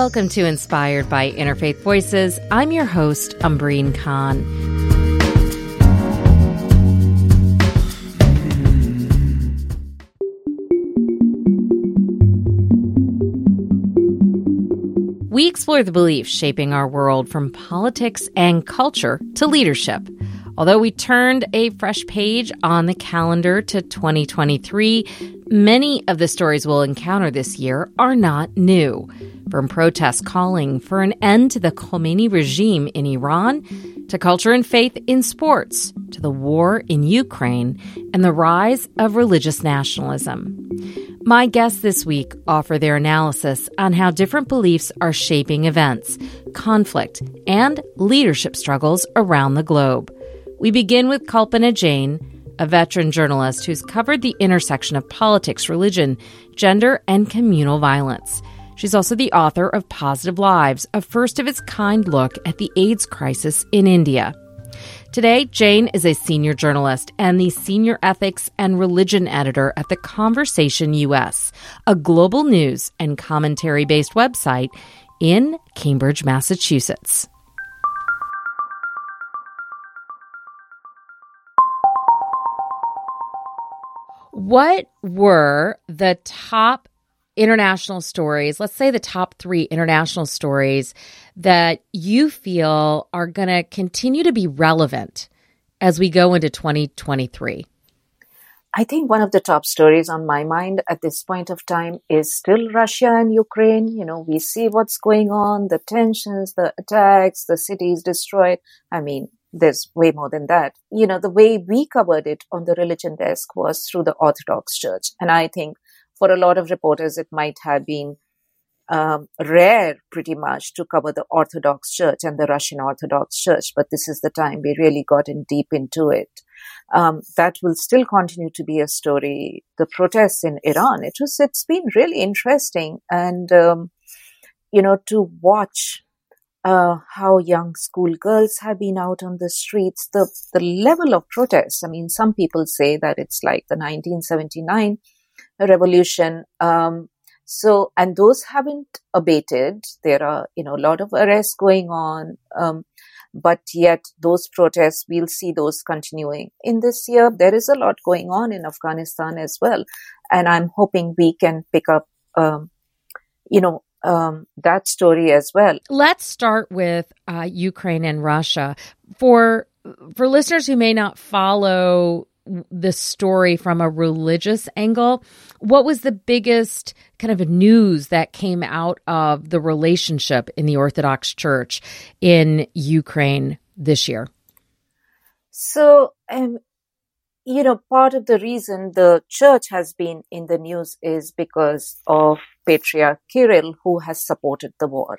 Welcome to Inspired by Interfaith Voices. I'm your host, Ambreen Khan. We explore the beliefs shaping our world from politics and culture to leadership. Although we turned a fresh page on the calendar to 2023, many of the stories we'll encounter this year are not new. From protests calling for an end to the Khomeini regime in Iran, to culture and faith in sports, to the war in Ukraine, and the rise of religious nationalism. My guests this week offer their analysis on how different beliefs are shaping events, conflict, and leadership struggles around the globe. We begin with Kalpana Jain, a veteran journalist who's covered the intersection of politics, religion, gender, and communal violence. She's also the author of Positive Lives, a first-of-its-kind look at the AIDS crisis in India. Today, Jane is a senior journalist and the senior ethics and religion editor at The Conversation US, a global news and commentary-based website in Cambridge, Massachusetts. What were the top international stories, let's say the top three international stories that you feel are going to continue to be relevant as we go into 2023? I think one of the top stories on my mind at this point of time is still Russia and Ukraine. You know, we see what's going on, the tensions, the attacks, the cities destroyed. I mean, there's way more than that. You know, the way we covered it on the Religion Desk was through the Orthodox Church. And I think for a lot of reporters, it might have been rare, pretty much, to cover the Orthodox Church and the Russian Orthodox Church. But this is the time we really got in deep into it. That will still continue to be a story. The protests in Iran, it's been really interesting. And, you know, to watch how young schoolgirls have been out on the streets, the level of protests. I mean, some people say that it's like the 1979 revolution. And those haven't abated. There are, you know, a lot of arrests going on. But yet those protests, we'll see those continuing in this year. There is a lot going on in Afghanistan as well. And I'm hoping we can pick up, that story as well. Let's start with Ukraine and Russia. For listeners who may not follow the story from a religious angle, what was the biggest kind of news that came out of the relationship in the Orthodox Church in Ukraine this year? So, you know, part of the reason the church has been in the news is because of Patriarch Kirill, who has supported the war.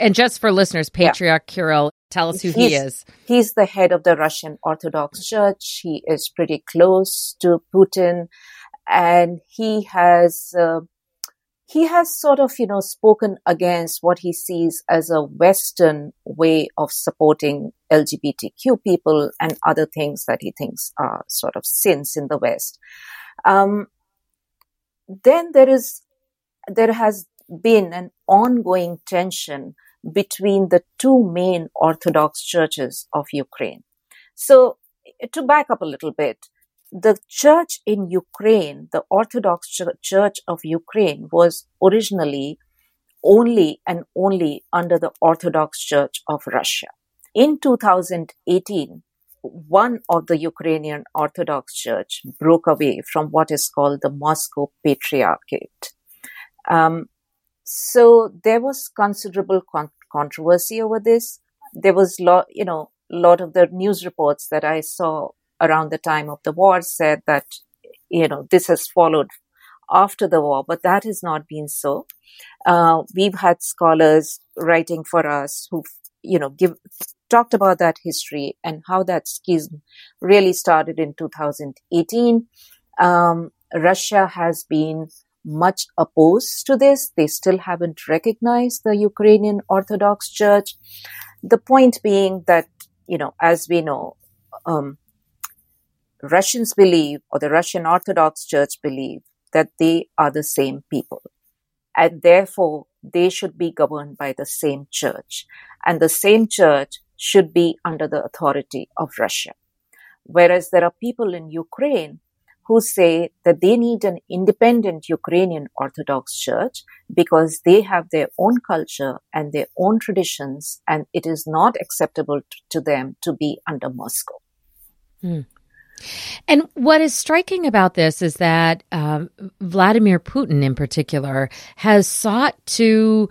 And just for listeners, Patriarch Kirill, tell us who he is. He's the head of the Russian Orthodox Church. He is pretty close to Putin, and he has sort of, you know, spoken against what he sees as a Western way of supporting LGBTQ people and other things that he thinks are sort of sins in the West. Then there has been an ongoing tension between the two main Orthodox churches of Ukraine. So to back up a little bit, the church in Ukraine, the Orthodox Church of Ukraine, was originally only under the Orthodox Church of Russia. In 2018, one of the Ukrainian Orthodox Church broke away from what is called the Moscow Patriarchate. So there was considerable controversy over this. There was, a lot of the news reports that I saw around the time of the war said that, you know, this has followed after the war, but that has not been so. We've had scholars writing for us who, you know, talked about that history and how that schism really started in 2018. Russia has been much opposed to this. They still haven't recognized the Ukrainian Orthodox Church. The point being that, you know, as we know, Russians believe, or the Russian Orthodox Church believe, that they are the same people. and therefore they should be governed by the same church, and the same church should be under the authority of Russia. Whereas there are people in Ukraine who say that they need an independent Ukrainian Orthodox Church because they have their own culture and their own traditions, and it is not acceptable to them to be under Moscow. Mm. And what is striking about this is that Vladimir Putin in particular has sought to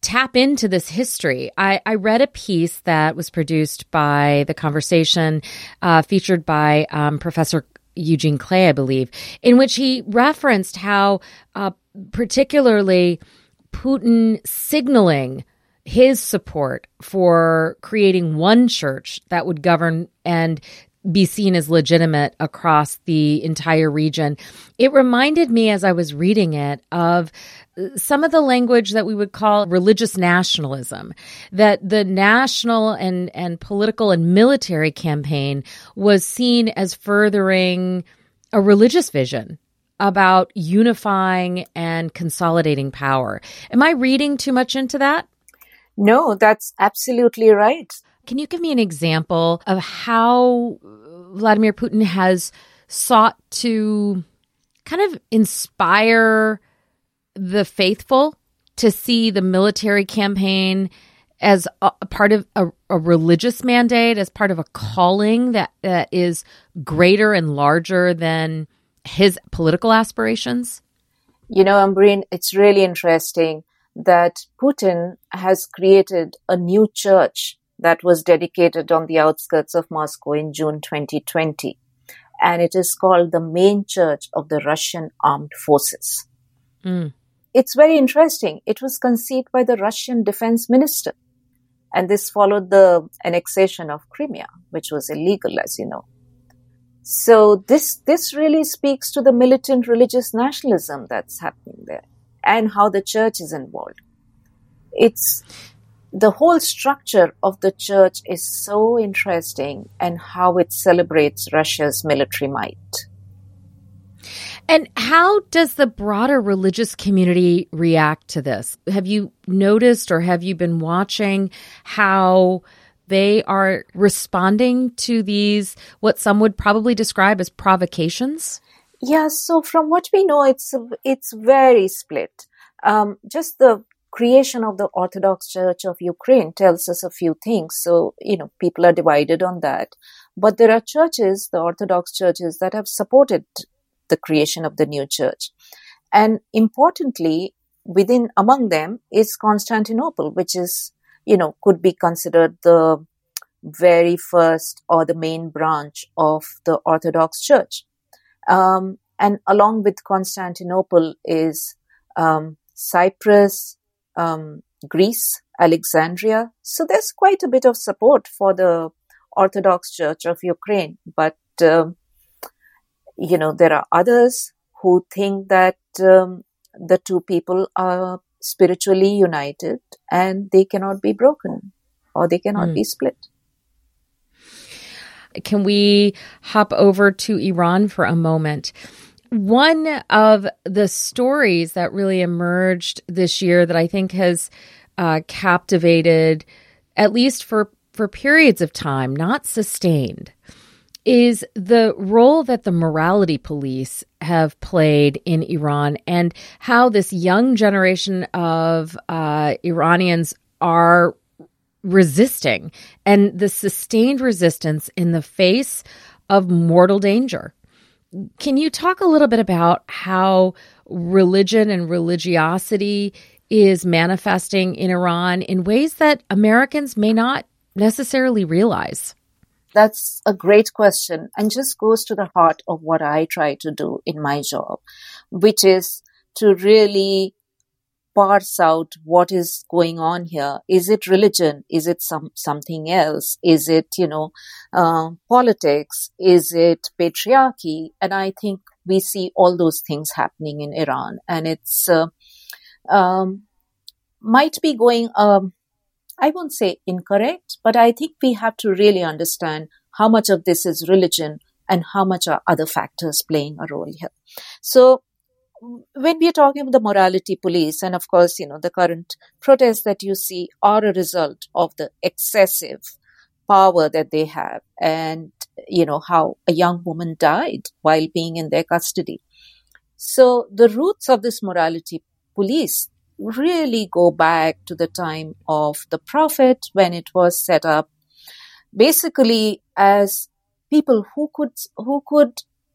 tap into this history. I read a piece that was produced by The Conversation, featured by Professor Eugene Clay, I believe, in which he referenced how particularly Putin signaling his support for creating one church that would govern and be seen as legitimate across the entire region. It reminded me, as I was reading it, of some of the language that we would call religious nationalism, that the national and political and military campaign was seen as furthering a religious vision about unifying and consolidating power. Am I reading too much into that? No, that's absolutely right. Can you give me an example of how Vladimir Putin has sought to kind of inspire the faithful to see the military campaign as a part of a religious mandate, as part of a calling that is greater and larger than his political aspirations? You know, Ambreen, it's really interesting that Putin has created a new church that was dedicated on the outskirts of Moscow in June 2020. And it is called the Main Church of the Russian Armed Forces. Mm. It's very interesting. It was conceived by the Russian defense minister. And this followed the annexation of Crimea, which was illegal, as you know. So this really speaks to the militant religious nationalism that's happening there and how the church is involved. The whole structure of the church is so interesting, and how it celebrates Russia's military might. And how does the broader religious community react to this? Have you noticed, or have you been watching how they are responding to these, what some would probably describe as provocations? Yeah, so from what we know, it's very split. Just the creation of the Orthodox Church of Ukraine tells us a few things. So, you know, people are divided on that. But there are churches, the Orthodox churches, that have supported the creation of the new church. And importantly, among them is Constantinople, which is, you know, could be considered the very first or the main branch of the Orthodox Church. And along with Constantinople is Cyprus, Greece, Alexandria. So there's quite a bit of support for the Orthodox Church of Ukraine. But, you know, there are others who think that the two people are spiritually united and they cannot be broken, or they cannot be split. Can we hop over to Iran for a moment? One of the stories that really emerged this year that I think has captivated, at least for periods of time, not sustained, is the role that the morality police have played in Iran, and how this young generation of Iranians are resisting, and the sustained resistance in the face of mortal danger. Can you talk a little bit about how religion and religiosity is manifesting in Iran in ways that Americans may not necessarily realize? That's a great question, and just goes to the heart of what I try to do in my job, which is to really parse out what is going on here. Is it religion? Is it something else? Is it, you know, politics? Is it patriarchy? And I think we see all those things happening in Iran, and it's might be going. I won't say incorrect, but I think we have to really understand how much of this is religion and how much are other factors playing a role here. So when we are talking about the morality police, and of course, you know, the current protests that you see are a result of the excessive power that they have. And, you know, how a young woman died while being in their custody. So the roots of this morality police really go back to the time of the Prophet, when it was set up basically as people who could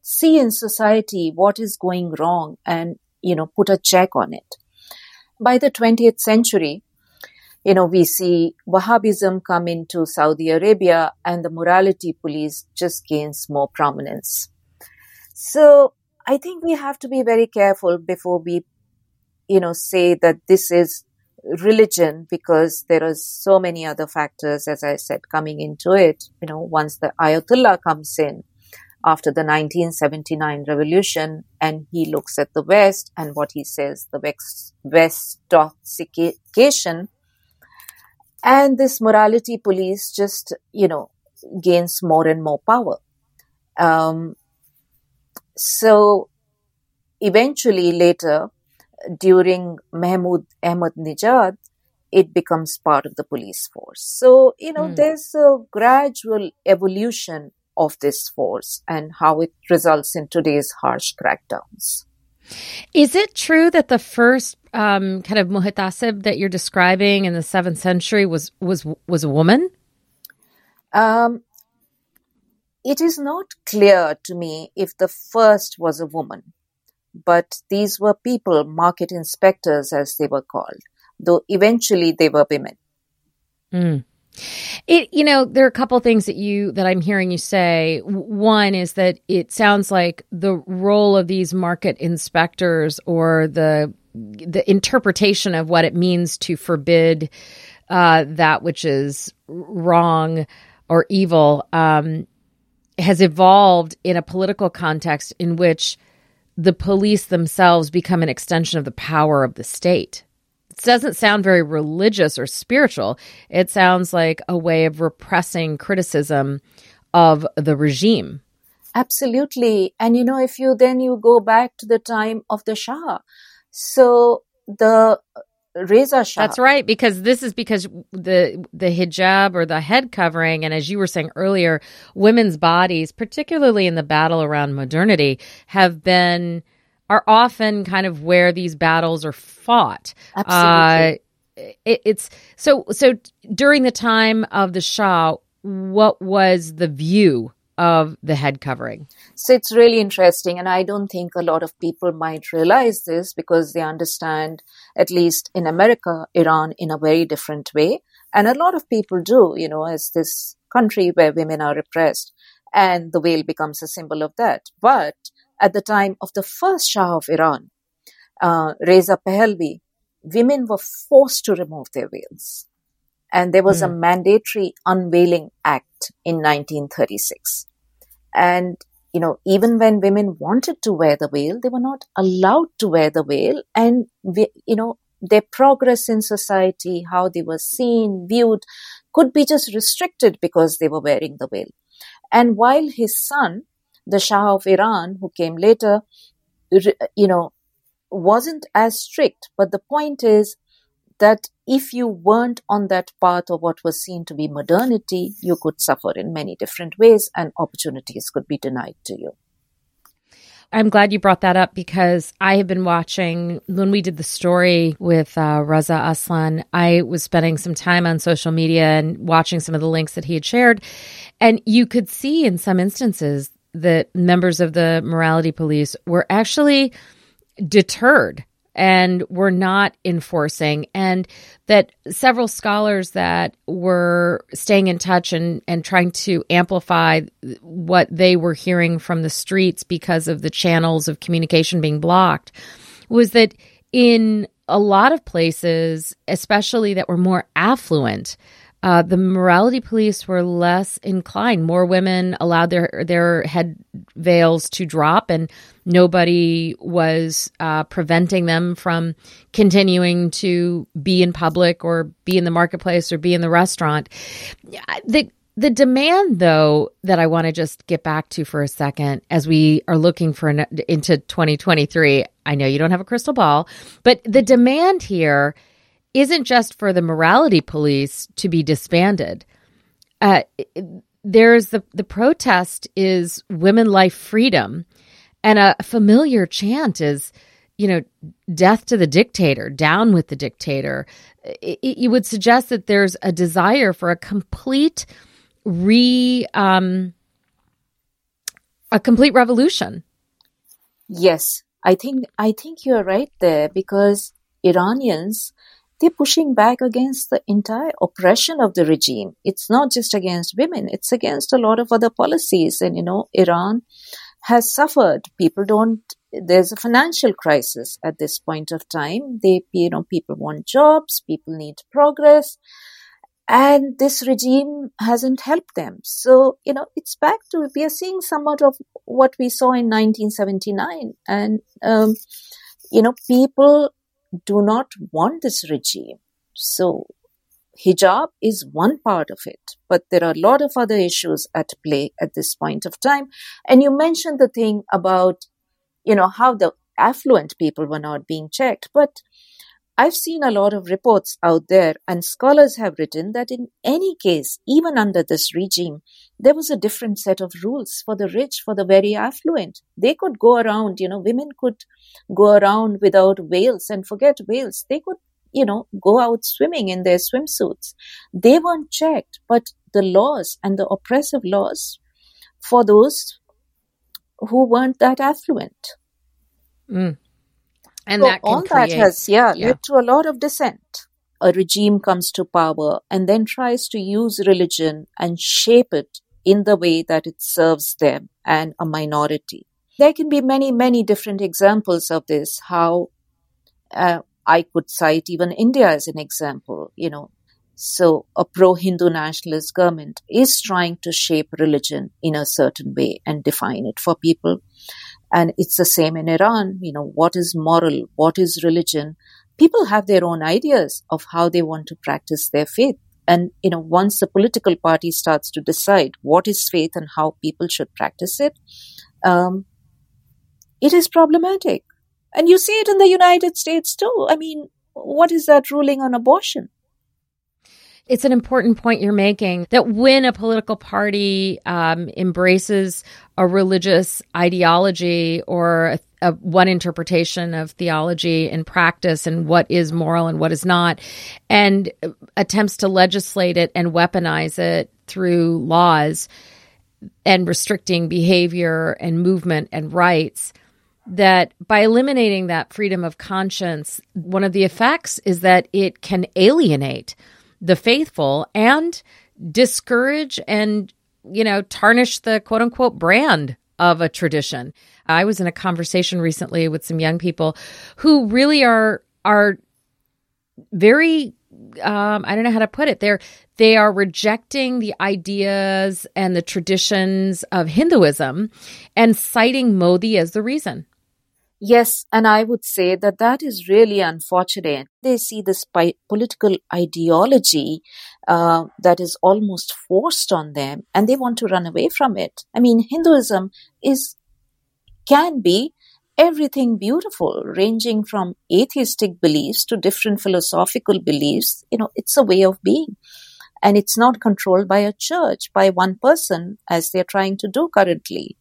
see in society what is going wrong and, you know, put a check on it. By the 20th century, you know, we see Wahhabism come into Saudi Arabia and the morality police just gains more prominence. So I think we have to be very careful before we, you know, say that this is religion, because there are so many other factors, as I said, coming into it. You know, once the Ayatollah comes in after the 1979 revolution and he looks at the West and what he says, the Westoxification, and this morality police just, you know, gains more and more power. So eventually later, during Mahmoud Ahmadinejad, it becomes part of the police force. So, you know, there's a gradual evolution of this force and how it results in today's harsh crackdowns. Is it true that the first kind of muhtasib that you're describing in the 7th century was a woman? It is not clear to me if the first was a woman. But these were people, market inspectors as they were called, though eventually they were women. You know, there are a couple things that I'm hearing you say. One is that it sounds like the role of these market inspectors, or the interpretation of what it means to forbid that which is wrong or evil, has evolved in a political context in which the police themselves become an extension of the power of the state. It doesn't sound very religious or spiritual. It sounds like a way of repressing criticism of the regime. Absolutely. And, you know, if you then you go back to the time of the Shah. So the Reza Shah. That's right, because the hijab, or the head covering, and as you were saying earlier, women's bodies, particularly in the battle around modernity, are often kind of where these battles are fought. Absolutely. So during the time of the Shah, what was the view of the head covering? So it's really interesting. And I don't think a lot of people might realize this, because they understand, at least in America, Iran in a very different way. And a lot of people do, you know, as this country where women are repressed, and the veil becomes a symbol of that. But at the time of the first Shah of Iran, Reza Pahlavi, women were forced to remove their veils. And there was a mandatory unveiling act in 1936. And, you know, even when women wanted to wear the veil, they were not allowed to wear the veil. And, you know, their progress in society, how they were seen, viewed, could be just restricted because they were wearing the veil. And while his son, the Shah of Iran, who came later, you know, wasn't as strict. But the point is that if you weren't on that path of what was seen to be modernity, you could suffer in many different ways and opportunities could be denied to you. I'm glad you brought that up, because I have been watching, when we did the story with Raza Aslan, I was spending some time on social media and watching some of the links that he had shared. And you could see in some instances that members of the morality police were actually deterred and were not enforcing, and that several scholars that were staying in touch and trying to amplify what they were hearing from the streets because of the channels of communication being blocked, was that in a lot of places, especially that were more affluent, the morality police were less inclined. More women allowed their head veils to drop, and nobody was preventing them from continuing to be in public or be in the marketplace or be in the restaurant. The The demand, though, that I want to just get back to for a second, as we are looking for into 2023, I know you don't have a crystal ball, but the demand here isn't just for the morality police to be disbanded. There's the protest is women, life, freedom. And a familiar chant is, you know, death to the dictator, down with the dictator. You would suggest that there's a desire for a complete revolution. Yes, I think you are right there, because Iranians, they're pushing back against the entire oppression of the regime. It's not just against women, it's against a lot of other policies. And, you know, Iran has suffered. There's a financial crisis at this point of time. People want jobs, people need progress, and this regime hasn't helped them. So, you know, it's back to, we are seeing somewhat of what we saw in 1979. And, you know, people do not want this regime. So hijab is one part of it, but there are a lot of other issues at play at this point of time. And you mentioned the thing about, you know, how the affluent people were not being checked. But I've seen a lot of reports out there, and scholars have written that in any case, even under this regime, there was a different set of rules for the rich, for the very affluent. They could go around, you know, women could go around without veils and forget veils. They could, you know, go out swimming in their swimsuits. They weren't checked, but the laws and the oppressive laws for those who weren't that affluent. Mm. And so that all that has led to a lot of dissent. A regime comes to power and then tries to use religion and shape it in the way that it serves them and a minority. There can be many, many different examples of this. How I could cite even India as an example, you know. So a pro-Hindu nationalist government is trying to shape religion in a certain way and define it for people. And it's the same in Iran. You know, what is moral? What is religion? People have their own ideas of how they want to practice their faith. And, you know, once the political party starts to decide what is faith and how people should practice it, it is problematic. And you see it in the United States too. I mean, what is that ruling on abortion? It's an important point you're making, that when a political party embraces a religious ideology or one interpretation of theology and practice and what is moral and what is not, and attempts to legislate it and weaponize it through laws and restricting behavior and movement and rights, that by eliminating that freedom of conscience, one of the effects is that it can alienate the faithful and discourage and, you know, tarnish the quote unquote brand of a tradition. I was in a conversation recently with some young people who really are very, I don't know how to put it. They are rejecting the ideas and the traditions of Hinduism and citing Modi as the reason. Yes, and I would say that is really unfortunate. They see this political ideology that is almost forced on them, and they want to run away from it. I mean, Hinduism can be everything beautiful, ranging from atheistic beliefs to different philosophical beliefs. You know, it's a way of being. And it's not controlled by a church, by one person, as they're trying to do currently.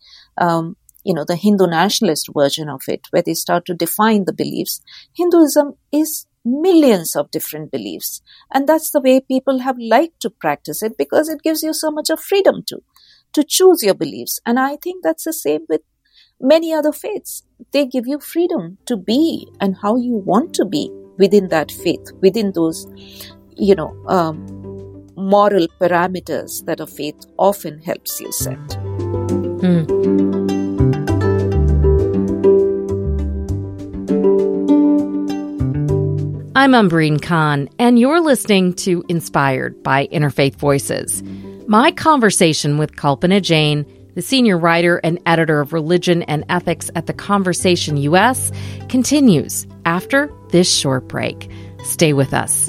You know, the Hindu nationalist version of it, where they start to define the beliefs. Hinduism is millions of different beliefs. And that's the way people have liked to practice it, because it gives you so much of freedom to choose your beliefs. And I think that's the same with many other faiths. They give you freedom to be and how you want to be within that faith, within those, you know, moral parameters that a faith often helps you set. Mm. I'm Ambreen Khan, and you're listening to Inspired by Interfaith Voices. My conversation with Kalpana Jain, the senior writer and editor of Religion and Ethics at The Conversation US, continues after this short break. Stay with us.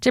to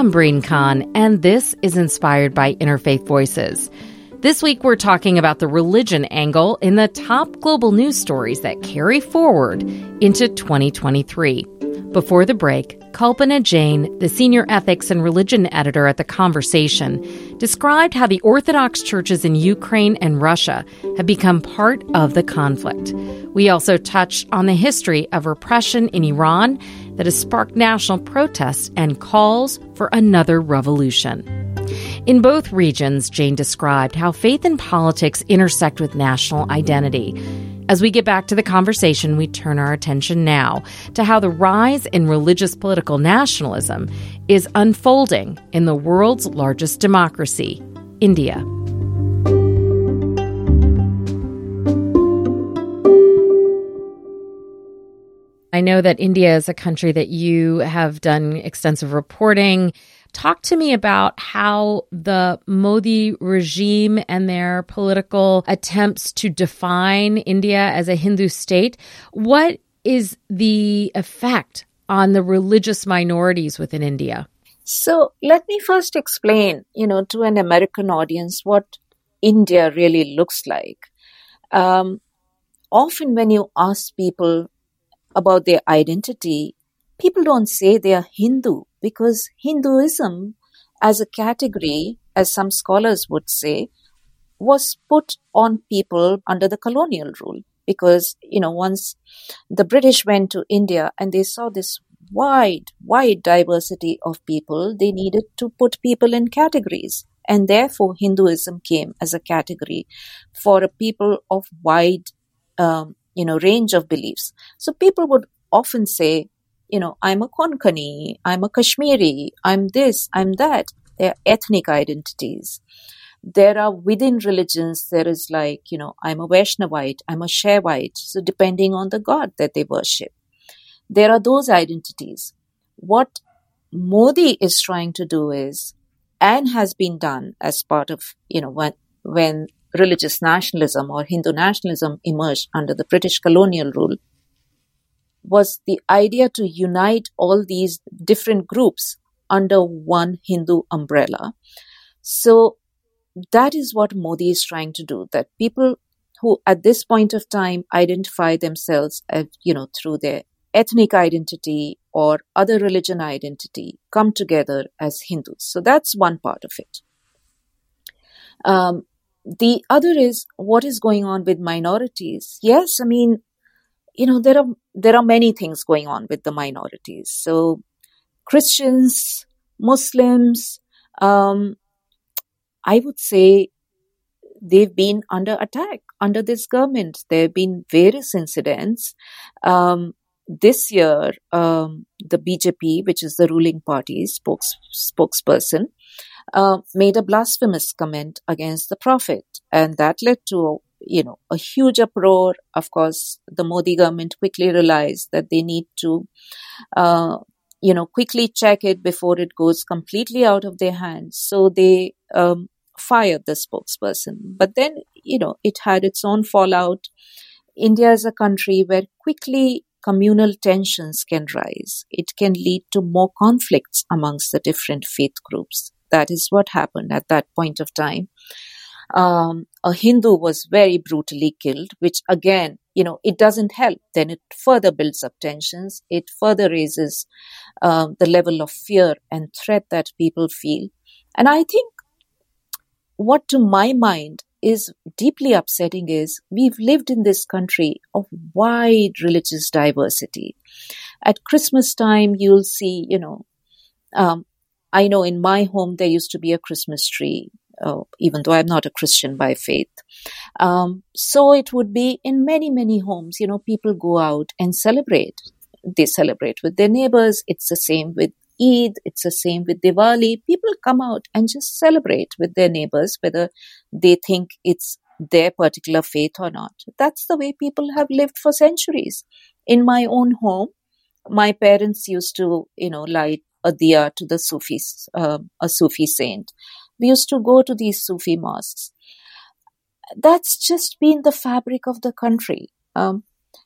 Ambreen Khan, and this is Inspired by Interfaith Voices. This week, we're talking about the religion angle in the top global news stories that carry forward into 2023. Before the break, Kalpana Jain, the senior ethics and religion editor at The Conversation, described how the Orthodox churches in Ukraine and Russia have become part of the conflict. We also touched on the history of repression in Iran that has sparked national protests and calls for another revolution. In both regions, Jane described how faith and politics intersect with national identity. As we get back to the conversation, we turn our attention now to how the rise in religious political nationalism is unfolding in the world's largest democracy, India. I know that India is a country that you have done extensive reporting. Talk to me about how the Modi regime and their political attempts to define India as a Hindu state. What is the effect on the religious minorities within India? So let me first explain, to an American audience what India really looks like. Often when you ask people about their identity, people don't say they are Hindu, because Hinduism as a category, as some scholars would say, was put on people under the colonial rule. Because, once the British went to India and they saw this wide diversity of people, they needed to put people in categories. And therefore, Hinduism came as a category for a people of wide range of beliefs. So people would often say, I'm a Konkani, I'm a Kashmiri, I'm this, I'm that. They're ethnic identities. There are within religions, there is I'm a Vaishnavite, I'm a Shaivite. So depending on the god that they worship, there are those identities. What Modi is trying to do is, and has been done as part of, when religious nationalism or Hindu nationalism emerged under the British colonial rule, was the idea to unite all these different groups under one Hindu umbrella. So that is what Modi is trying to do, that people who at this point of time identify themselves as, through their ethnic identity or other religion identity, come together as Hindus. So that's one part of it. The other is what is going on with minorities. Yes, there are many things going on with the minorities. So Christians, Muslims, I would say they've been under attack under this government. There have been various incidents. This year, the BJP, which is the ruling party spokesperson, made a blasphemous comment against the Prophet, and that led to a huge uproar. Of course, the Modi government quickly realized that they need to, quickly check it before it goes completely out of their hands. So they fired the spokesperson. But then, it had its own fallout. India is a country where quickly communal tensions can rise. It can lead to more conflicts amongst the different faith groups. That is what happened at that point of time. A Hindu was very brutally killed, which again, it doesn't help. Then it further builds up tensions. It further raises the level of fear and threat that people feel. And I think what to my mind is deeply upsetting is we've lived in this country of wide religious diversity. At Christmas time, you'll see, I know in my home there used to be a Christmas tree, even though I'm not a Christian by faith. So it would be in many, many homes, people go out and celebrate. They celebrate with their neighbors. It's the same with Eid. It's the same with Diwali. People come out and just celebrate with their neighbors, whether they think it's their particular faith or not. That's the way people have lived for centuries. In my own home, my parents used to, light a diya to the Sufis, a Sufi saint. We used to go to these Sufi mosques. That's just been the fabric of the country.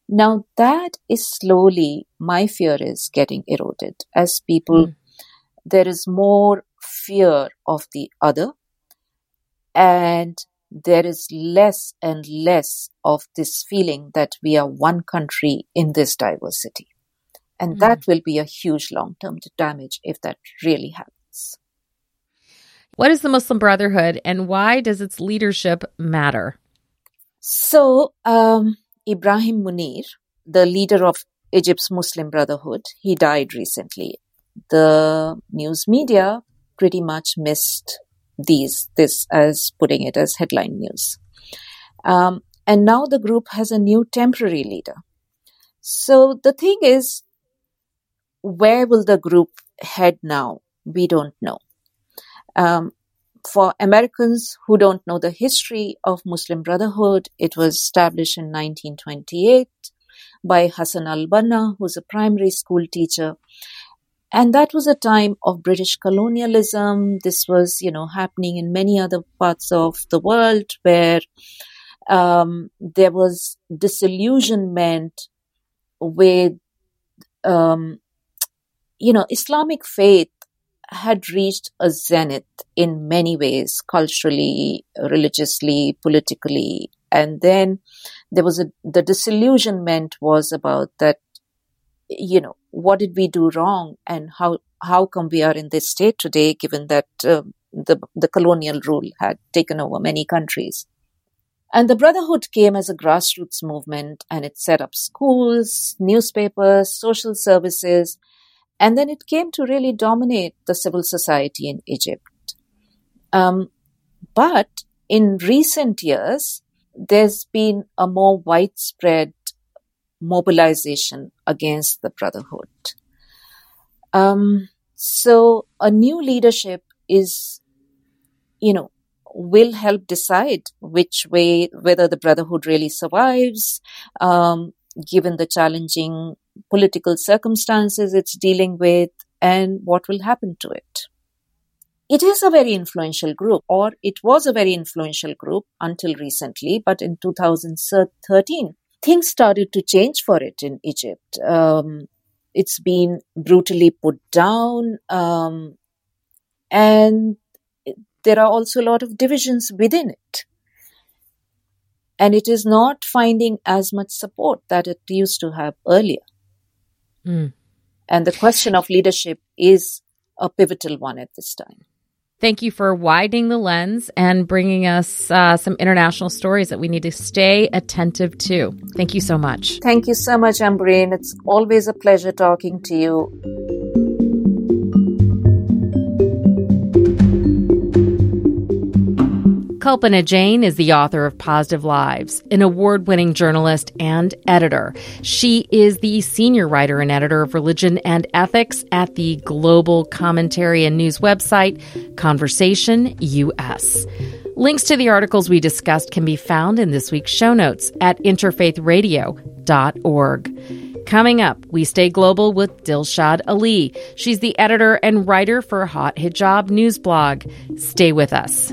Now that is slowly, my fear is, getting eroded as people, there is more fear of the other and there is less and less of this feeling that we are one country in this diversity. And that will be a huge long-term damage if that really happens. What is the Muslim Brotherhood and why does its leadership matter? So, Ibrahim Munir, the leader of Egypt's Muslim Brotherhood, he died recently. The news media pretty much missed this as putting it as headline news. And now the group has a new temporary leader. So the thing is, where will the group head now? We don't know. For Americans who don't know the history of Muslim Brotherhood, it was established in 1928 by Hassan al-Banna, who's a primary school teacher. And that was a time of British colonialism. This was, happening in many other parts of the world where there was disillusionment with, Islamic faith had reached a zenith in many ways, culturally, religiously, politically. And then there was the disillusionment was about that, what did we do wrong and how come we are in this state today, given that the colonial rule had taken over many countries. And the Brotherhood came as a grassroots movement and it set up schools, newspapers, social services. And then it came to really dominate the civil society in Egypt. But in recent years, there's been a more widespread mobilization against the Brotherhood. So a new leadership is, will help decide which way, whether the Brotherhood really survives, given the challenging political circumstances it's dealing with and what will happen to it. It is a very influential group, or it was a very influential group until recently, but in 2013, things started to change for it in Egypt. It's been brutally put down, and there are also a lot of divisions within it. And it is not finding as much support that it used to have earlier. And the question of leadership is a pivotal one at this time. Thank you for widening the lens and bringing us some international stories that we need to stay attentive to. Thank you so much. Thank you so much, Ambreen. It's always a pleasure talking to you. Kalpana Jain is the author of Positive Lives, an award-winning journalist and editor. She is the senior writer and editor of Religion and Ethics at the global commentary and news website, Conversation US. Links to the articles we discussed can be found in this week's show notes at interfaithradio.org. Coming up, we stay global with Dilshad Ali. She's the editor and writer for Hot Hijab News Blog. Stay with us.